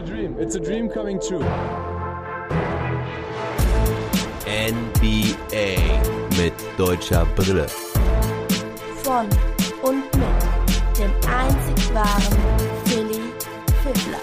a dream. It's a dream coming true. NBA mit deutscher Brille. Von und mit dem einzig wahren Philly Fittler.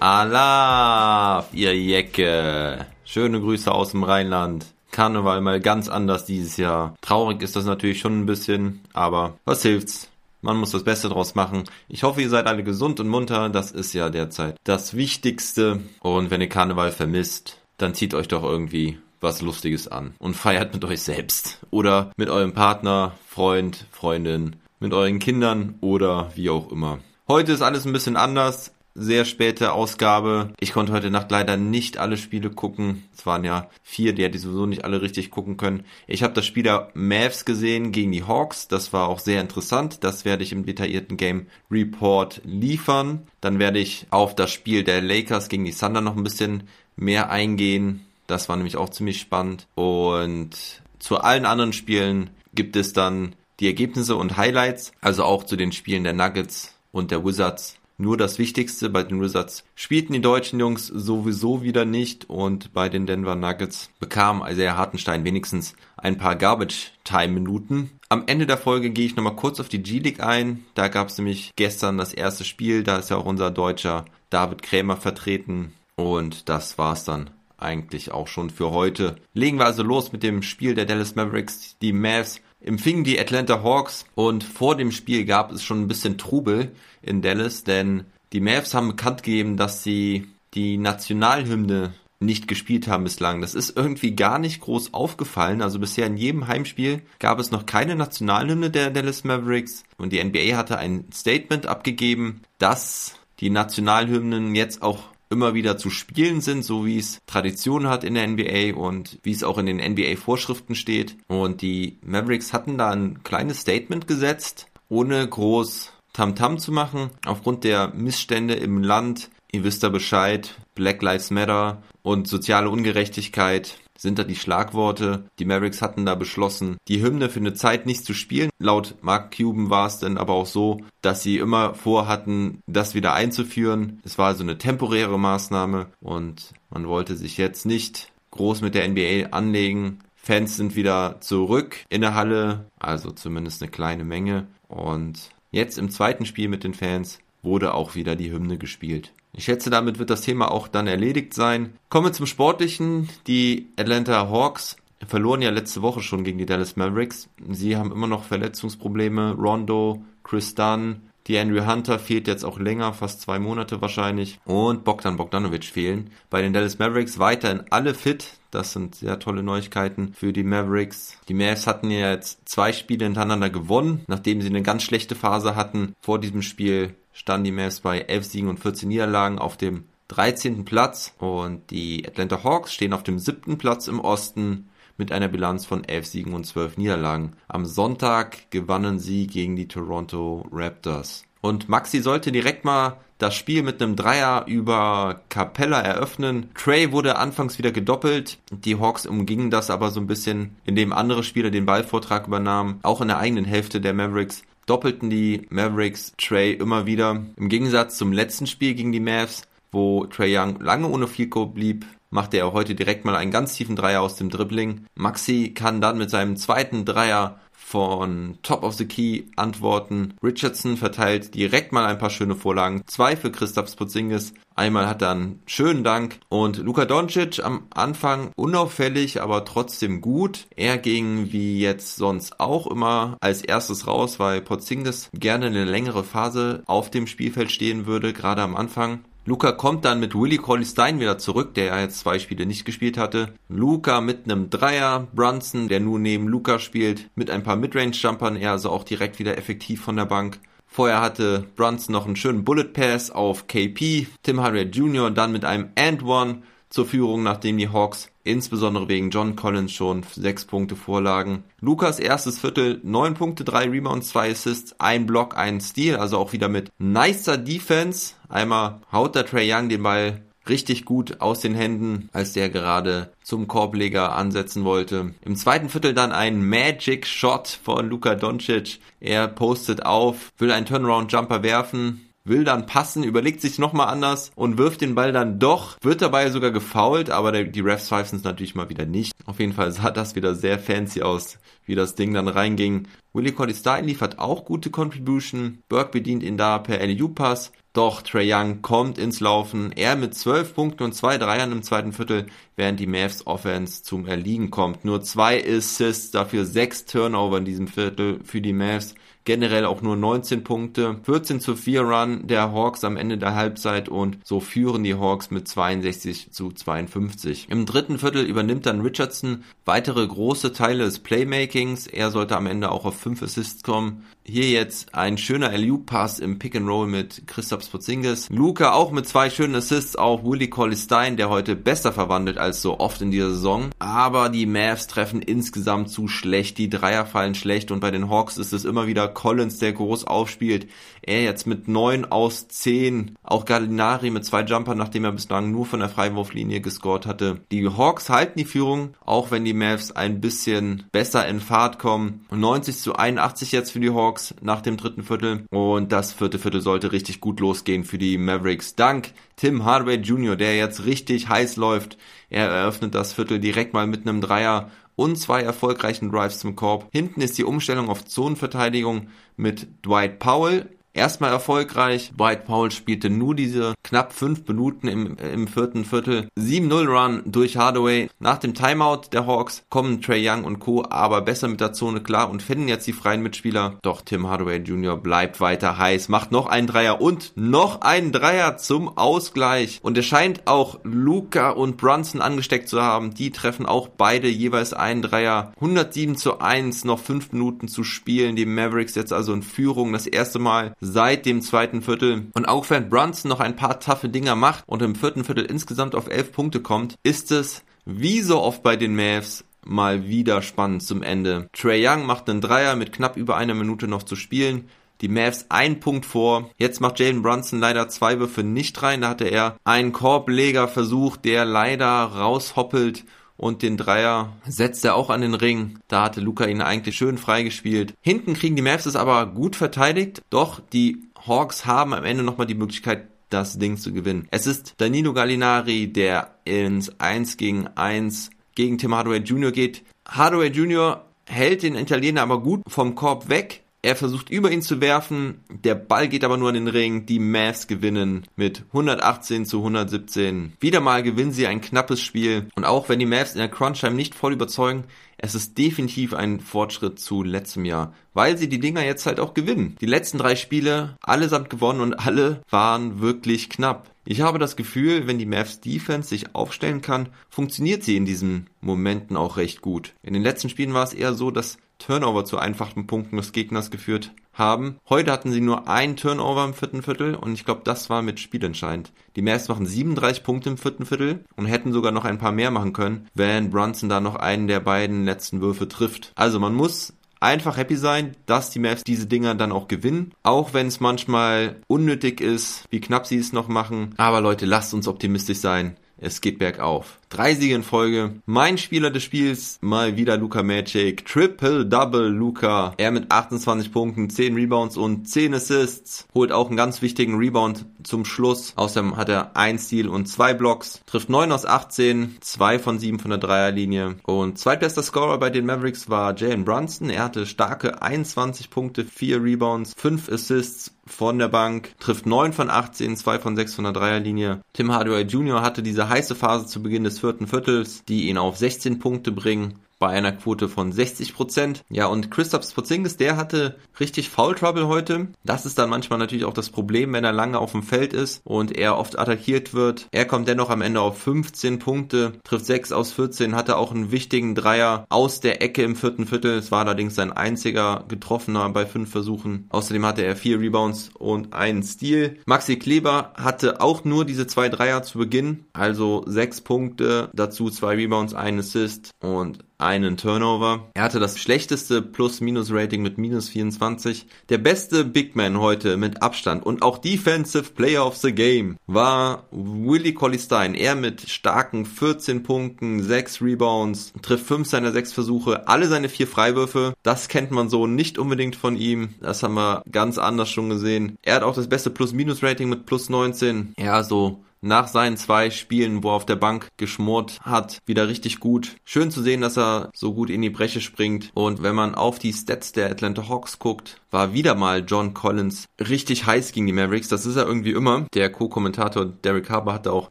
Alaf, ihr Jecke. Schöne Grüße aus dem Rheinland. Karneval mal ganz anders dieses Jahr. Traurig ist das natürlich schon ein bisschen, aber was hilft's? Man muss das Beste draus machen. Ich hoffe, ihr seid alle gesund und munter. Das ist ja derzeit das Wichtigste. Und wenn ihr Karneval vermisst, dann zieht euch doch irgendwie was Lustiges an. Und feiert mit euch selbst. Oder mit eurem Partner, Freund, Freundin, mit euren Kindern oder wie auch immer. Heute ist alles ein bisschen anders. Sehr späte Ausgabe. Ich konnte heute Nacht leider nicht alle Spiele gucken. Es waren ja 4, die hätte ich sowieso nicht alle richtig gucken können. Ich habe das Spiel der Mavs gesehen gegen die Hawks. Das war auch sehr interessant. Das werde ich im detaillierten Game Report liefern. Dann werde ich auf das Spiel der Lakers gegen die Thunder noch ein bisschen mehr eingehen. Das war nämlich auch ziemlich spannend. Und zu allen anderen Spielen gibt es dann die Ergebnisse und Highlights. Also auch zu den Spielen der Nuggets und der Wizards. Nur das Wichtigste, bei den Wizards spielten die deutschen Jungs sowieso wieder nicht und bei den Denver Nuggets bekam Isaiah Hartenstein wenigstens ein paar Garbage-Time-Minuten. Am Ende der Folge gehe ich nochmal kurz auf die G-League ein. Da gab es nämlich gestern das erste Spiel, da ist ja auch unser Deutscher David Krämer vertreten und das war's dann eigentlich auch schon für heute. Legen wir also los mit dem Spiel der Dallas Mavericks, die Mavs empfingen die Atlanta Hawks und vor dem Spiel gab es schon ein bisschen Trubel in Dallas, denn die Mavs haben bekannt gegeben, dass sie die Nationalhymne nicht gespielt haben bislang. Das ist irgendwie gar nicht groß aufgefallen, also bisher in jedem Heimspiel gab es noch keine Nationalhymne der Dallas Mavericks und die NBA hatte ein Statement abgegeben, dass die Nationalhymnen jetzt auch immer wieder zu spielen sind, so wie es Tradition hat in der NBA und wie es auch in den NBA-Vorschriften steht. Und die Mavericks hatten da ein kleines Statement gesetzt, ohne groß Tamtam zu machen. Aufgrund der Missstände im Land, ihr wisst da Bescheid, Black Lives Matter und soziale Ungerechtigkeit sind da die Schlagworte. Die Mavericks hatten da beschlossen, die Hymne für eine Zeit nicht zu spielen. Laut Mark Cuban war es dann aber auch so, dass sie immer vorhatten, das wieder einzuführen. Es war also eine temporäre Maßnahme und man wollte sich jetzt nicht groß mit der NBA anlegen. Fans sind wieder zurück in der Halle, also zumindest eine kleine Menge. Und jetzt im zweiten Spiel mit den Fans wurde auch wieder die Hymne gespielt. Ich schätze, damit wird das Thema auch dann erledigt sein. Kommen wir zum Sportlichen. Die Atlanta Hawks verloren ja letzte Woche schon gegen die Dallas Mavericks. Sie haben immer noch Verletzungsprobleme. Rondo, Chris Dunn, die Andrew Hunter fehlt jetzt auch länger, fast 2 Monate wahrscheinlich. Und Bogdan Bogdanovic fehlen. Bei den Dallas Mavericks weiterhin alle fit. Das sind sehr tolle Neuigkeiten für die Mavericks. Die Mavs hatten ja jetzt 2 Spiele hintereinander gewonnen, nachdem sie eine ganz schlechte Phase hatten. Vor diesem Spiel standen die Mavs bei 11 Siegen und 14 Niederlagen auf dem 13. Platz. Und die Atlanta Hawks stehen auf dem 7. Platz im Osten mit einer Bilanz von 11 Siegen und 12 Niederlagen. Am Sonntag gewannen sie gegen die Toronto Raptors. Und Maxi sollte direkt mal das Spiel mit einem Dreier über Capella eröffnen. Trae wurde anfangs wieder gedoppelt. Die Hawks umgingen das aber so ein bisschen, indem andere Spieler den Ballvortrag übernahmen. Auch in der eigenen Hälfte der Mavericks doppelten die Mavericks Trae immer wieder. Im Gegensatz zum letzten Spiel gegen die Mavs, wo Trae Young lange ohne Field-Goal blieb, machte er heute direkt mal einen ganz tiefen Dreier aus dem Dribbling. Maxi kann dann mit seinem zweiten Dreier von Top of the Key antworten. Richardson verteilt direkt mal ein paar schöne Vorlagen. 2 für Christaps Porzingis. Einmal hat er einen schönen Dank. Und Luka Doncic am Anfang unauffällig, aber trotzdem gut. Er ging wie jetzt sonst auch immer als erstes raus, weil Porzingis gerne eine längere Phase auf dem Spielfeld stehen würde, gerade am Anfang. Luka kommt dann mit Willy Cauley-Stein wieder zurück, der ja jetzt 2 Spiele nicht gespielt hatte. Luka mit einem Dreier, Brunson, der nun neben Luka spielt, mit ein paar Midrange-Jumpern, er also auch direkt wieder effektiv von der Bank. Vorher hatte Brunson noch einen schönen Bullet-Pass auf KP, Tim Hardaway Jr. dann mit einem And-One zur Führung, nachdem die Hawks insbesondere wegen John Collins schon 6 Punkte vorlagen. Lukas erstes Viertel, 9 Punkte, 3 Rebounds, 2 Assists, 1 Block, 1 Steal, also auch wieder mit nicer Defense. Einmal haut der Trae Young den Ball richtig gut aus den Händen, als der gerade zum Korbleger ansetzen wollte. Im zweiten Viertel dann ein Magic Shot von Luka Doncic. Er postet auf, will einen Turnaround-Jumper werfen, will dann passen, überlegt sich nochmal anders und wirft den Ball dann doch, wird dabei sogar gefoult, aber die Refs pfeifen es natürlich mal wieder nicht. Auf jeden Fall sah das wieder sehr fancy aus, wie das Ding dann reinging. Willy Cauley-Stein liefert auch gute Contribution, Burke bedient ihn da per LU-Pass, doch Trae Young kommt ins Laufen, er mit 12 Punkten und 2 Dreiern im zweiten Viertel, während die Mavs Offense zum Erliegen kommt. Nur 2 Assists, dafür 6 Turnover in diesem Viertel für die Mavs. Generell auch nur 19 Punkte, 14:4 Run der Hawks am Ende der Halbzeit und so führen die Hawks mit 62:52. Im dritten Viertel übernimmt dann Richardson weitere große Teile des Playmakings. Er sollte am Ende auch auf 5 Assists kommen. Hier jetzt ein schöner LU-Pass im Pick-and-Roll mit Christaps Porzingis. Luka auch mit 2 schönen Assists, auch Willy Cauley-Stein, der heute besser verwandelt als so oft in dieser Saison. Aber die Mavs treffen insgesamt zu schlecht, die Dreier fallen schlecht und bei den Hawks ist es immer wieder Collins, der groß aufspielt. Er jetzt mit 9 aus 10. Auch Gallinari mit 2 Jumpern, nachdem er bislang nur von der Freiwurflinie gescored hatte. Die Hawks halten die Führung, auch wenn die Mavs ein bisschen besser in Fahrt kommen. 90:81 jetzt für die Hawks nach dem dritten Viertel. Und das vierte Viertel sollte richtig gut losgehen für die Mavericks. Dank Tim Hardaway Jr., der jetzt richtig heiß läuft. Er eröffnet das Viertel direkt mal mit einem Dreier und 2 erfolgreichen Drives zum Korb. Hinten ist die Umstellung auf Zonenverteidigung mit Dwight Powell. Erstmal erfolgreich. Dwight Powell spielte nur diese knapp 5 Minuten im vierten Viertel. 7-0-Run durch Hardaway. Nach dem Timeout der Hawks kommen Trae Young und Co. aber besser mit der Zone klar und finden jetzt die freien Mitspieler. Doch Tim Hardaway Jr. bleibt weiter heiß, macht noch einen Dreier und noch einen Dreier zum Ausgleich. Und es scheint auch Luka und Brunson angesteckt zu haben. Die treffen auch beide jeweils einen Dreier. 107:1, noch 5 Minuten zu spielen. Die Mavericks jetzt also in Führung. Das erste Mal seit dem zweiten Viertel. Und auch wenn Brunson noch ein paar taffe Dinger macht und im vierten Viertel insgesamt auf 11 Punkte kommt, ist es, wie so oft bei den Mavs, mal wieder spannend zum Ende. Trae Young macht einen Dreier mit knapp über einer Minute noch zu spielen. Die Mavs 1 Punkt vor. Jetzt macht Jalen Brunson leider 2 Würfe nicht rein. Da hatte er einen Korbleger versucht, der leider raushoppelt. Und den Dreier setzt er auch an den Ring. Da hatte Luka ihn eigentlich schön freigespielt. Hinten kriegen die Mavs es aber gut verteidigt. Doch die Hawks haben am Ende nochmal die Möglichkeit, das Ding zu gewinnen. Es ist Danilo Gallinari, der ins 1 gegen 1 gegen Tim Hardaway Jr. geht. Hardaway Jr. hält den Italiener aber gut vom Korb weg. Er versucht über ihn zu werfen, der Ball geht aber nur an den Ring, die Mavs gewinnen mit 118:117. Wieder mal gewinnen sie ein knappes Spiel und auch wenn die Mavs in der Crunch-Time nicht voll überzeugen, es ist definitiv ein Fortschritt zu letztem Jahr, weil sie die Dinger jetzt halt auch gewinnen. Die letzten 3 Spiele allesamt gewonnen und alle waren wirklich knapp. Ich habe das Gefühl, wenn die Mavs Defense sich aufstellen kann, funktioniert sie in diesen Momenten auch recht gut. In den letzten Spielen war es eher so, dass Turnover zu einfachen Punkten des Gegners geführt haben. Heute hatten sie nur einen Turnover im vierten Viertel und ich glaube, das war mit spielentscheidend. Die Mavs machen 37 Punkte im vierten Viertel und hätten sogar noch ein paar mehr machen können, wenn Brunson da noch einen der beiden letzten Würfe trifft. Also man muss einfach happy sein, dass die Mavs diese Dinger dann auch gewinnen, auch wenn es manchmal unnötig ist, wie knapp sie es noch machen. Aber Leute, lasst uns optimistisch sein. Es geht bergauf. 3 Siege in Folge. Mein Spieler des Spiels, mal wieder Luka Magic. Triple-Double Luka. Er mit 28 Punkten, 10 Rebounds und 10 Assists. Holt auch einen ganz wichtigen Rebound zum Schluss. Außerdem hat er 1 Steal und 2 Blocks. Trifft 9 aus 18, 2 von 7 von der Dreierlinie. Und zweitbester Scorer bei den Mavericks war Jalen Brunson. Er hatte starke 21 Punkte, 4 Rebounds, 5 Assists von der Bank. Trifft 9 von 18, 2 von 6 von der Dreierlinie. Tim Hardaway Jr. hatte diese heiße Phase zu Beginn des vierten Viertels, die ihn auf 16 Punkte bringen, bei einer Quote von 60%. Ja, und Kristaps Porzingis, der hatte richtig Foul Trouble heute. Das ist dann manchmal natürlich auch das Problem, wenn er lange auf dem Feld ist und er oft attackiert wird. Er kommt dennoch am Ende auf 15 Punkte, trifft 6 aus 14, hatte auch einen wichtigen Dreier aus der Ecke im vierten Viertel. Es war allerdings sein einziger Getroffener bei 5 Versuchen. Außerdem hatte er 4 Rebounds und einen Steal. Maxi Kleber hatte auch nur diese 2 Dreier zu Beginn, also 6 Punkte, dazu 2 Rebounds, 1 Assist und einen Turnover. Er hatte das schlechteste Plus-Minus-Rating mit -24. Der beste Big Man heute mit Abstand und auch Defensive Player of the Game war Willy Cauley-Stein. Er mit starken 14 Punkten, 6 Rebounds, trifft 5 seiner 6 Versuche, alle seine 4 Freiwürfe. Das kennt man so nicht unbedingt von ihm. Das haben wir ganz anders schon gesehen. Er hat auch das beste Plus-Minus-Rating mit +19. Ja, so nach seinen 2 Spielen, wo er auf der Bank geschmort hat, wieder richtig gut. Schön zu sehen, dass er so gut in die Bresche springt. Und wenn man auf die Stats der Atlanta Hawks guckt, war wieder mal John Collins richtig heiß gegen die Mavericks. Das ist er irgendwie immer. Der Co-Kommentator Derek Harper hat da auch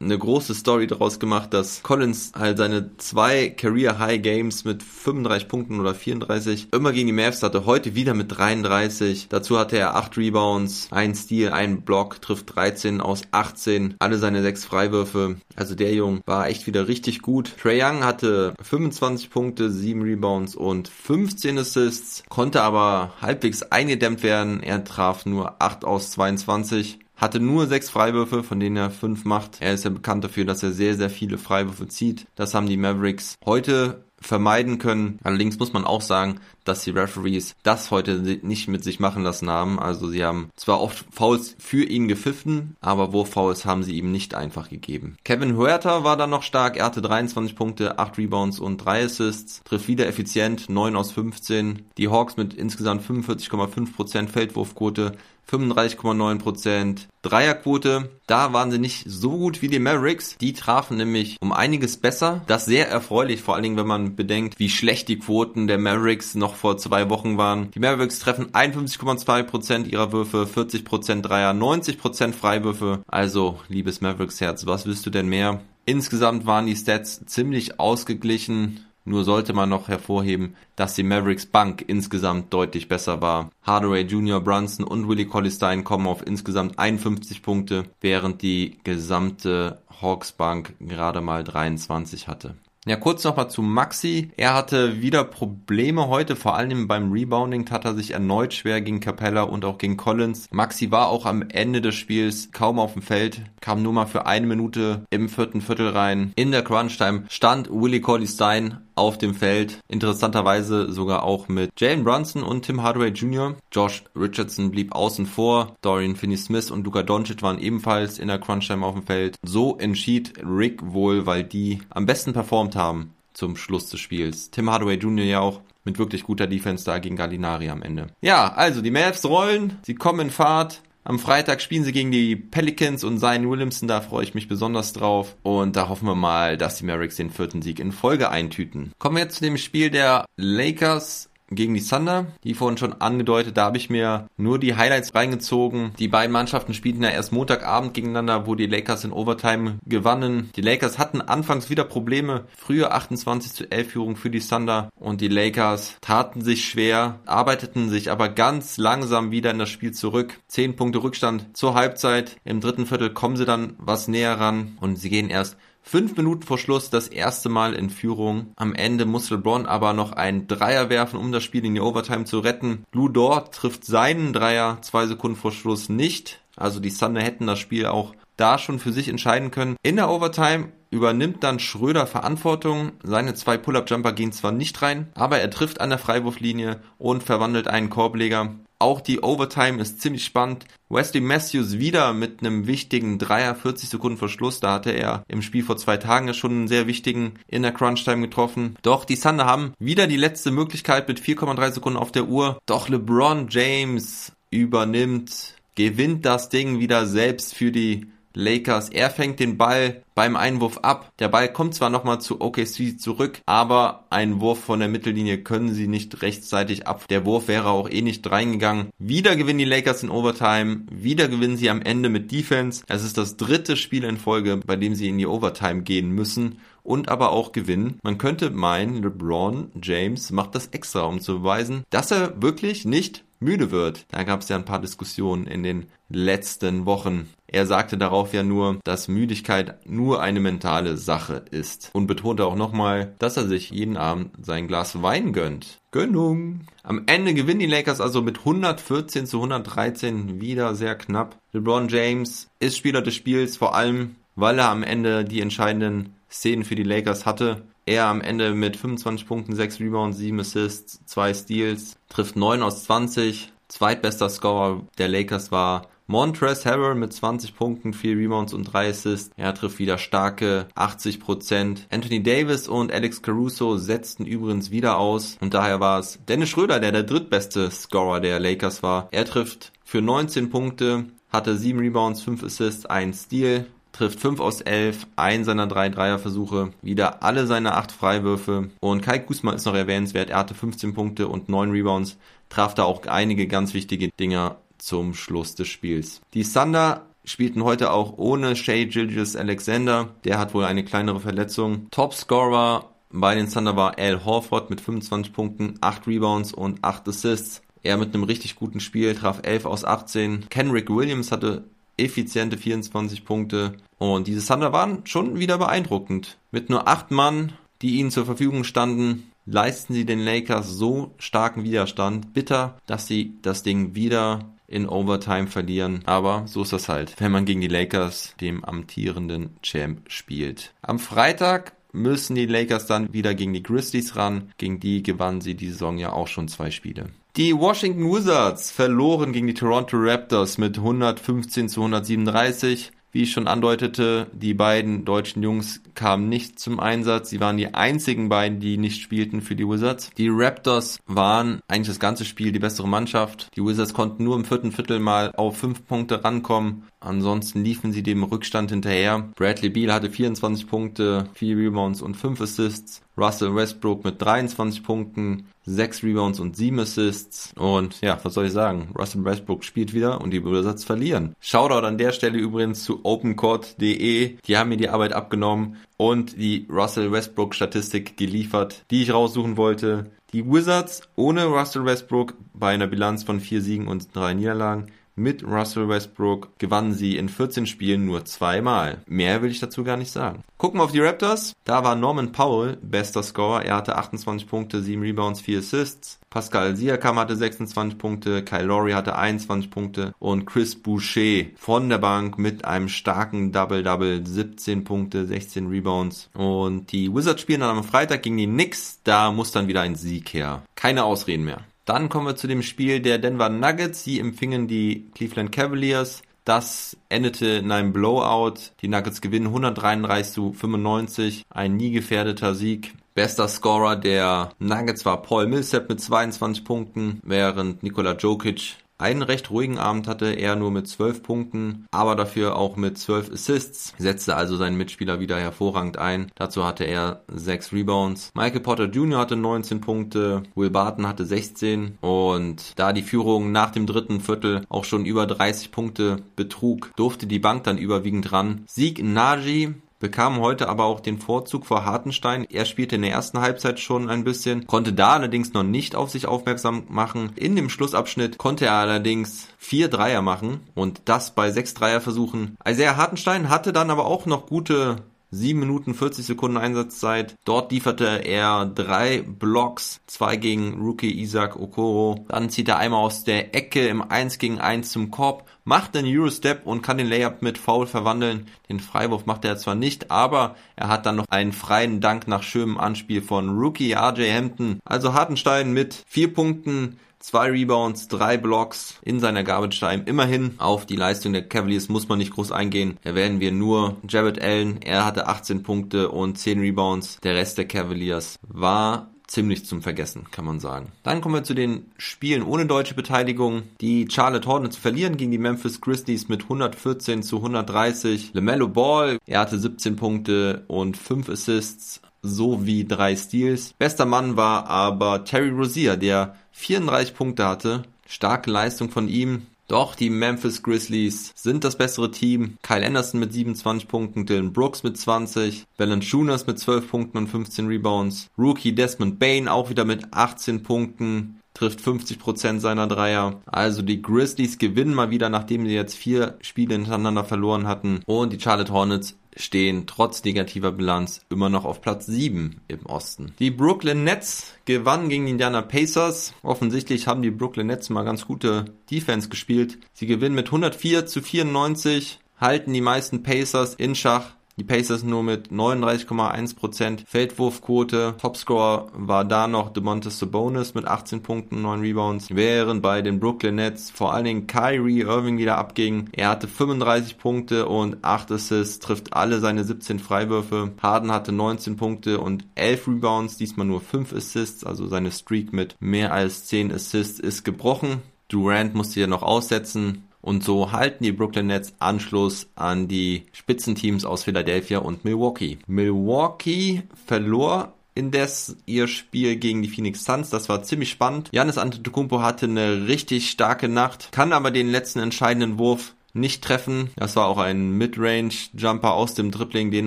eine große Story daraus gemacht, dass Collins halt seine 2 Career-High-Games mit 35 Punkten oder 34 immer gegen die Mavs hatte. Heute wieder mit 33. Dazu hatte er 8 Rebounds, 1 Steal, 1 Block, trifft 13 aus 18. Alle seine 6 Freiwürfe. Also der Junge war echt wieder richtig gut. Trae Young hatte 25 Punkte, 7 Rebounds und 15 Assists, konnte aber halbwegs eingedämmt werden. Er traf nur 8 aus 22. Hatte nur 6 Freiwürfe, von denen er 5 macht. Er ist ja bekannt dafür, dass er sehr, sehr viele Freiwürfe zieht. Das haben die Mavericks heute vermeiden können. Allerdings muss man auch sagen, dass die Referees das heute nicht mit sich machen lassen haben. Also sie haben zwar oft Fouls für ihn gepfiffen, aber wo Fouls haben sie ihm nicht einfach gegeben. Kevin Huerter war dann noch stark. Er hatte 23 Punkte, 8 Rebounds und 3 Assists. Trifft wieder effizient, 9 aus 15. Die Hawks mit insgesamt 45,5% Feldwurfquote, 35,9% Dreierquote. Da waren sie nicht so gut wie die Mavericks. Die trafen nämlich um einiges besser. Das sehr erfreulich, vor allen Dingen, wenn man bedenkt, wie schlecht die Quoten der Mavericks noch vor 2 Wochen waren. Die Mavericks treffen 51,2% ihrer Würfe, 40% Dreier, 90% Freiwürfe. Also, liebes Mavericks-Herz, was willst du denn mehr? Insgesamt waren die Stats ziemlich ausgeglichen. Nur sollte man noch hervorheben, dass die Mavericks Bank insgesamt deutlich besser war. Hardaway Jr., Brunson und Willy Cauley-Stein kommen auf insgesamt 51 Punkte, während die gesamte Hawks Bank gerade mal 23 hatte. Ja, kurz nochmal zu Maxi. Er hatte wieder Probleme heute, vor allem beim Rebounding tat er sich erneut schwer gegen Capella und auch gegen Collins. Maxi war auch am Ende des Spiels kaum auf dem Feld, kam nur mal für 1 Minute im 4. Viertel rein. In der Crunch-Time stand Willy Cauley-Stein auf dem Feld, interessanterweise sogar auch mit Jalen Brunson und Tim Hardaway Jr. Josh Richardson blieb außen vor, Dorian Finney-Smith und Luka Doncic waren ebenfalls in der Crunch-Time auf dem Feld. So entschied Rick wohl, weil die am besten performt haben zum Schluss des Spiels. Tim Hardaway Jr. ja auch mit wirklich guter Defense da gegen Gallinari am Ende. Ja, also die Mavs rollen, sie kommen in Fahrt. Am Freitag spielen sie gegen die Pelicans und Zion Williamson, da freue ich mich besonders drauf. Und da hoffen wir mal, dass die Mavericks den 4. Sieg in Folge eintüten. Kommen wir jetzt zu dem Spiel der Lakers gegen die Thunder, die vorhin schon angedeutet, da habe ich mir nur die Highlights reingezogen. Die beiden Mannschaften spielten ja erst Montagabend gegeneinander, wo die Lakers in Overtime gewannen. Die Lakers hatten anfangs wieder Probleme, frühe 28:11 Führung für die Thunder und die Lakers taten sich schwer, arbeiteten sich aber ganz langsam wieder in das Spiel zurück. 10 Punkte Rückstand zur Halbzeit, im 3. Viertel kommen sie dann was näher ran und sie gehen erst 5 Minuten vor Schluss das erste Mal in Führung. Am Ende muss LeBron aber noch einen Dreier werfen, um das Spiel in die Overtime zu retten. Lou Dort trifft seinen Dreier 2 Sekunden vor Schluss nicht. Also die Thunder hätten das Spiel auch da schon für sich entscheiden können. In der Overtime übernimmt dann Schröder Verantwortung. Seine 2 Pull-Up-Jumper gehen zwar nicht rein, aber er trifft an der Freiwurflinie und verwandelt einen Korbleger. Auch die Overtime ist ziemlich spannend. Wesley Matthews wieder mit einem wichtigen Dreier, 40 Sekunden vor Schluss. Da hatte er im Spiel vor 2 Tagen ja schon einen sehr wichtigen in der Crunch-Time getroffen. Doch die Thunder haben wieder die letzte Möglichkeit mit 4,3 Sekunden auf der Uhr. Doch LeBron James übernimmt, gewinnt das Ding wieder selbst für die Lakers. Er fängt den Ball beim Einwurf ab. Der Ball kommt zwar nochmal zu OKC zurück, aber einen Wurf von der Mittellinie können sie nicht rechtzeitig ab. Der Wurf wäre auch nicht reingegangen. Wieder gewinnen die Lakers in Overtime. Wieder gewinnen sie am Ende mit Defense. Es ist das 3. Spiel in Folge, bei dem sie in die Overtime gehen müssen und aber auch gewinnen. Man könnte meinen, LeBron James macht das extra, um zu beweisen, dass er wirklich nicht müde wird. Da gab es ja ein paar Diskussionen in den letzten Wochen. Er sagte darauf ja nur, dass Müdigkeit nur eine mentale Sache ist und betonte auch nochmal, dass er sich jeden Abend sein Glas Wein gönnt. Gönnung! Am Ende gewinnen die Lakers also mit 114:113 wieder sehr knapp. LeBron James ist Spieler des Spiels, vor allem weil er am Ende die entscheidenden Szenen für die Lakers hatte. Er am Ende mit 25 Punkten, 6 Rebounds, 7 Assists, 2 Steals, trifft 9 aus 20. Zweitbester Scorer der Lakers war Montrezl Harrell mit 20 Punkten, 4 Rebounds und 3 Assists. Er trifft wieder starke 80%. Anthony Davis und Alex Caruso setzten übrigens wieder aus. Und daher war es Dennis Schröder, der drittbeste Scorer der Lakers war. Er trifft für 19 Punkte, hatte 7 Rebounds, 5 Assists, 1 Steal. Trifft 5 aus 11, einen seiner 3 Dreierversuche, wieder alle seine 8 Freiwürfe. Und Kai Kuzma ist noch erwähnenswert, er hatte 15 Punkte und 9 Rebounds, traf da auch einige ganz wichtige Dinger zum Schluss des Spiels. Die Thunder spielten heute auch ohne Shai Gilgeous-Alexander, der hat wohl eine kleinere Verletzung. Topscorer bei den Thunder war Al Horford mit 25 Punkten, 8 Rebounds und 8 Assists. Er mit einem richtig guten Spiel, traf 11 aus 18. Kenrick Williams hatte effiziente 24 Punkte. Und diese Thunder waren schon wieder beeindruckend. Mit nur 8 Mann, die ihnen zur Verfügung standen, leisten sie den Lakers so starken Widerstand. Bitter, dass sie das Ding wieder in Overtime verlieren. Aber so ist das halt, wenn man gegen die Lakers, dem amtierenden Champ, spielt. Am Freitag müssen die Lakers dann wieder gegen die Grizzlies ran. Gegen die gewannen sie die Saison ja auch schon 2 Spiele. Die Washington Wizards verloren gegen die Toronto Raptors mit 115-137. Wie ich schon andeutete, die beiden deutschen Jungs kamen nicht zum Einsatz. Sie waren die einzigen beiden, die nicht spielten für die Wizards. Die Raptors waren eigentlich das ganze Spiel die bessere Mannschaft. Die Wizards konnten nur im 4. Viertel mal auf 5 Punkte rankommen. Ansonsten liefen sie dem Rückstand hinterher. Bradley Beal hatte 24 Punkte, 4 Rebounds und 5 Assists. Russell Westbrook mit 23 Punkten, 6 Rebounds und 7 Assists. Und ja, was soll ich sagen? Russell Westbrook spielt wieder und die Wizards verlieren. Shoutout an der Stelle übrigens zu opencourt.de. Die haben mir die Arbeit abgenommen und die Russell Westbrook Statistik geliefert, die ich raussuchen wollte. Die Wizards ohne Russell Westbrook bei einer Bilanz von 4 Siegen und 3 Niederlagen. Mit Russell Westbrook gewannen sie in 14 Spielen nur 2-mal. Mehr will ich dazu gar nicht sagen. Gucken wir auf die Raptors. Da war Norman Powell bester Scorer. Er hatte 28 Punkte, 7 Rebounds, 4 Assists. Pascal Siakam hatte 26 Punkte, Kyle Lowry hatte 21 Punkte und Chris Boucher von der Bank mit einem starken Double-Double, 17 Punkte, 16 Rebounds. Und die Wizards spielen dann am Freitag gegen die Knicks. Da muss dann wieder ein Sieg her. Keine Ausreden mehr. Dann kommen wir zu dem Spiel der Denver Nuggets. Sie empfingen die Cleveland Cavaliers. Das endete in einem Blowout. Die Nuggets gewinnen 133-95. Ein nie gefährdeter Sieg. Bester Scorer der Nuggets war Paul Millsap mit 22 Punkten, während Nikola Jokic einen recht ruhigen Abend hatte, er nur mit 12 Punkten, aber dafür auch mit 12 Assists, setzte also seinen Mitspieler wieder hervorragend ein. Dazu hatte er 6 Rebounds. Michael Porter Jr. hatte 19 Punkte, Will Barton hatte 16 und da die Führung nach dem 3. Viertel auch schon über 30 Punkte betrug, durfte die Bank dann überwiegend ran. Sieg Nagy bekam heute aber auch den Vorzug vor Hartenstein. Er spielte in der ersten Halbzeit schon ein bisschen, konnte da allerdings noch nicht auf sich aufmerksam machen. In dem Schlussabschnitt konnte er allerdings 4 Dreier machen und das bei 6 Dreierversuchen. Isaiah Hartenstein hatte dann aber auch noch gute 7 Minuten 40 Sekunden Einsatzzeit. Dort lieferte er 3 Blocks, 2 gegen Rookie Isaac Okoro. Dann zieht er einmal aus der Ecke im 1 gegen 1 zum Korb, macht einen Eurostep und kann den Layup mit Foul verwandeln. Den Freiwurf macht er zwar nicht, aber er hat dann noch einen freien Dank nach schönem Anspiel von Rookie RJ Hampton. Also Hartenstein mit 4 Punkten, 2 Rebounds, 3 Blocks in seiner Garbage Time. Immerhin, auf die Leistung der Cavaliers muss man nicht groß eingehen. Da werden wir nur Jarrett Allen. Er hatte 18 Punkte und 10 Rebounds. Der Rest der Cavaliers war ziemlich zum Vergessen, kann man sagen. Dann kommen wir zu den Spielen ohne deutsche Beteiligung. Die Charlotte Hornets verlieren gegen die Memphis Grizzlies mit 114-130. LaMelo Ball, er hatte 17 Punkte und 5 Assists sowie 3 Steals. Bester Mann war aber Terry Rozier, der 34 Punkte hatte. Starke Leistung von ihm. Doch die Memphis Grizzlies sind das bessere Team. Kyle Anderson mit 27 Punkten, Dylan Brooks mit 20, Valanciunas mit 12 Punkten und 15 Rebounds. Rookie Desmond Bane auch wieder mit 18 Punkten, trifft 50% seiner Dreier. Also die Grizzlies gewinnen mal wieder, nachdem sie jetzt 4 Spiele hintereinander verloren hatten. Und die Charlotte Hornets stehen trotz negativer Bilanz immer noch auf Platz 7 im Osten. Die Brooklyn Nets gewannen gegen die Indiana Pacers. Offensichtlich haben die Brooklyn Nets mal ganz gute Defense gespielt. Sie gewinnen mit 104-94, halten die meisten Pacers in Schach. Die Pacers nur mit 39,1% Feldwurfquote. Topscorer war da noch Domantas Sabonis mit 18 Punkten, 9 Rebounds. Während bei den Brooklyn Nets vor allen Dingen Kyrie Irving wieder abging. Er hatte 35 Punkte und 8 Assists, trifft alle seine 17 Freiwürfe. Harden hatte 19 Punkte und 11 Rebounds, diesmal nur 5 Assists, also seine Streak mit mehr als 10 Assists ist gebrochen. Durant musste ja noch aussetzen. Und so halten die Brooklyn Nets Anschluss an die Spitzenteams aus Philadelphia und Milwaukee. Milwaukee verlor indes ihr Spiel gegen die Phoenix Suns. Das war ziemlich spannend. Giannis Antetokounmpo hatte eine richtig starke Nacht, kann aber den letzten entscheidenden Wurf nicht treffen. Das war auch ein Midrange-Jumper aus dem Dribbling, den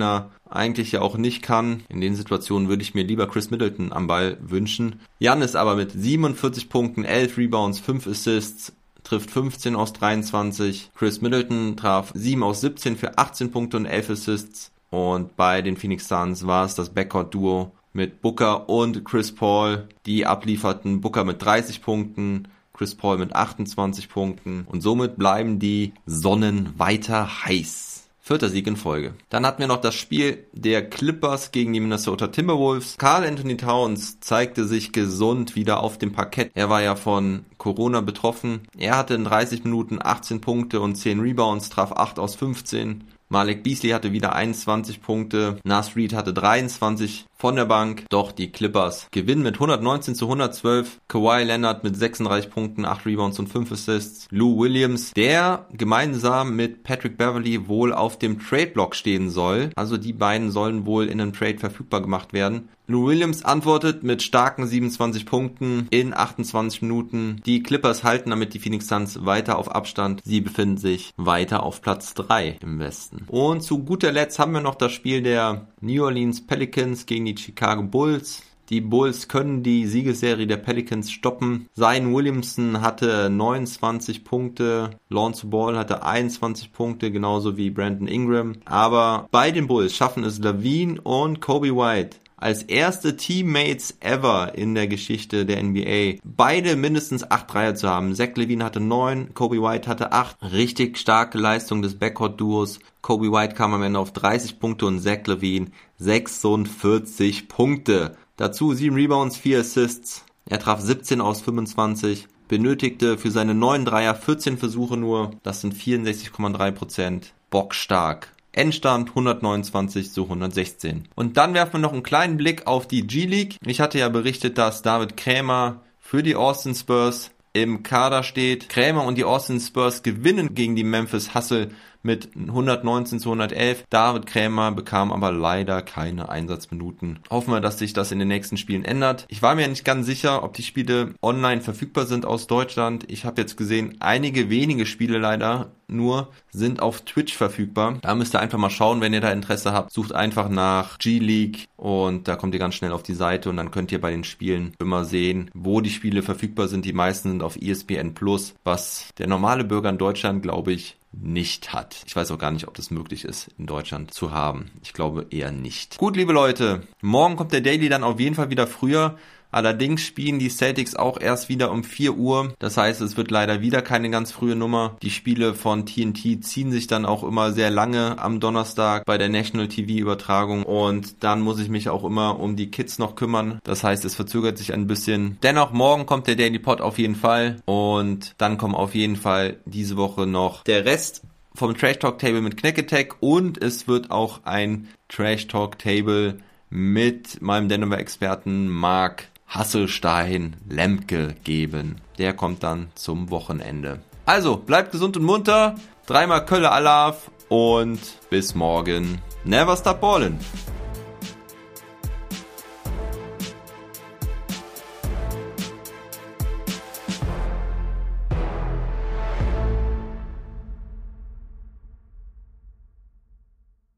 er eigentlich ja auch nicht kann. In den Situationen würde ich mir lieber Khris Middleton am Ball wünschen. Giannis aber mit 47 Punkten, 11 Rebounds, 5 Assists, trifft 15 aus 23. Khris Middleton traf 7 aus 17 für 18 Punkte und 11 Assists. Und bei den Phoenix Suns war es das Backcourt-Duo mit Booker und Chris Paul, die ablieferten. Booker mit 30 Punkten, Chris Paul mit 28 Punkten. Und somit bleiben die Sonnen weiter heiß. 4. Sieg in Folge. Dann hatten wir noch das Spiel der Clippers gegen die Minnesota Timberwolves. Karl Anthony Towns zeigte sich gesund wieder auf dem Parkett. Er war ja von Corona betroffen. Er hatte in 30 Minuten 18 Punkte und 10 Rebounds, traf 8 aus 15. Malik Beasley hatte wieder 21 Punkte. Naz Reid hatte 23 von der Bank. Doch die Clippers gewinnen mit 119-112. Kawhi Leonard mit 36 Punkten, 8 Rebounds und 5 Assists. Lou Williams, der gemeinsam mit Patrick Beverley wohl auf dem Trade-Block stehen soll. Also die beiden sollen wohl in einem Trade verfügbar gemacht werden. Lou Williams antwortet mit starken 27 Punkten in 28 Minuten. Die Clippers halten damit die Phoenix Suns weiter auf Abstand. Sie befinden sich weiter auf Platz 3 im Westen. Und zu guter Letzt haben wir noch das Spiel der New Orleans Pelicans gegen die Chicago Bulls. Die Bulls können die Siegesserie der Pelicans stoppen. Zion Williamson hatte 29 Punkte, Lonzo Ball hatte 21 Punkte, genauso wie Brandon Ingram. Aber bei den Bulls schaffen es LaVine und Coby White als erste Teammates ever in der Geschichte der NBA beide mindestens 8 Dreier zu haben. Zach LaVine hatte 9, Coby White hatte 8. Richtig starke Leistung des Backcourt-Duos. Coby White kam am Ende auf 30 Punkte und Zach LaVine 46 Punkte. Dazu 7 Rebounds, 4 Assists. Er traf 17 aus 25, benötigte für seine 9 Dreier 14 Versuche nur. Das sind 64,3%. Bockstark. Endstand 129-116. Und dann werfen wir noch einen kleinen Blick auf die G-League. Ich hatte ja berichtet, dass David Krämer für die Austin Spurs im Kader steht. Krämer und die Austin Spurs gewinnen gegen die Memphis Hustle mit 119-111. David Krämer bekam aber leider keine Einsatzminuten. Hoffen wir, dass sich das in den nächsten Spielen ändert. Ich war mir nicht ganz sicher, ob die Spiele online verfügbar sind aus Deutschland. Ich habe jetzt gesehen, einige wenige Spiele leider nur sind auf Twitch verfügbar. Da müsst ihr einfach mal schauen, wenn ihr da Interesse habt. Sucht einfach nach G-League und da kommt ihr ganz schnell auf die Seite und dann könnt ihr bei den Spielen immer sehen, wo die Spiele verfügbar sind. Die meisten sind auf ESPN+, was der normale Bürger in Deutschland, glaube ich, nicht hat. Ich weiß auch gar nicht, ob das möglich ist, in Deutschland zu haben. Ich glaube eher nicht. Gut, liebe Leute, morgen kommt der Daily dann auf jeden Fall wieder früher. Allerdings spielen die Celtics auch erst wieder um 4 Uhr. Das heißt, es wird leider wieder keine ganz frühe Nummer. Die Spiele von TNT ziehen sich dann auch immer sehr lange am Donnerstag bei der National TV-Übertragung. Und dann muss ich mich auch immer um die Kids noch kümmern. Das heißt, es verzögert sich ein bisschen. Dennoch, morgen kommt der Daily Pod auf jeden Fall. Und dann kommen auf jeden Fall diese Woche noch der Rest vom Trash Talk Table mit Knack Attack. Und es wird auch ein Trash Talk Table mit meinem Denver-Experten Mark Hasselstein Lemke geben. Der kommt dann zum Wochenende. Also, bleibt gesund und munter. 3-mal Kölle Alav und bis morgen. Never stop ballin'.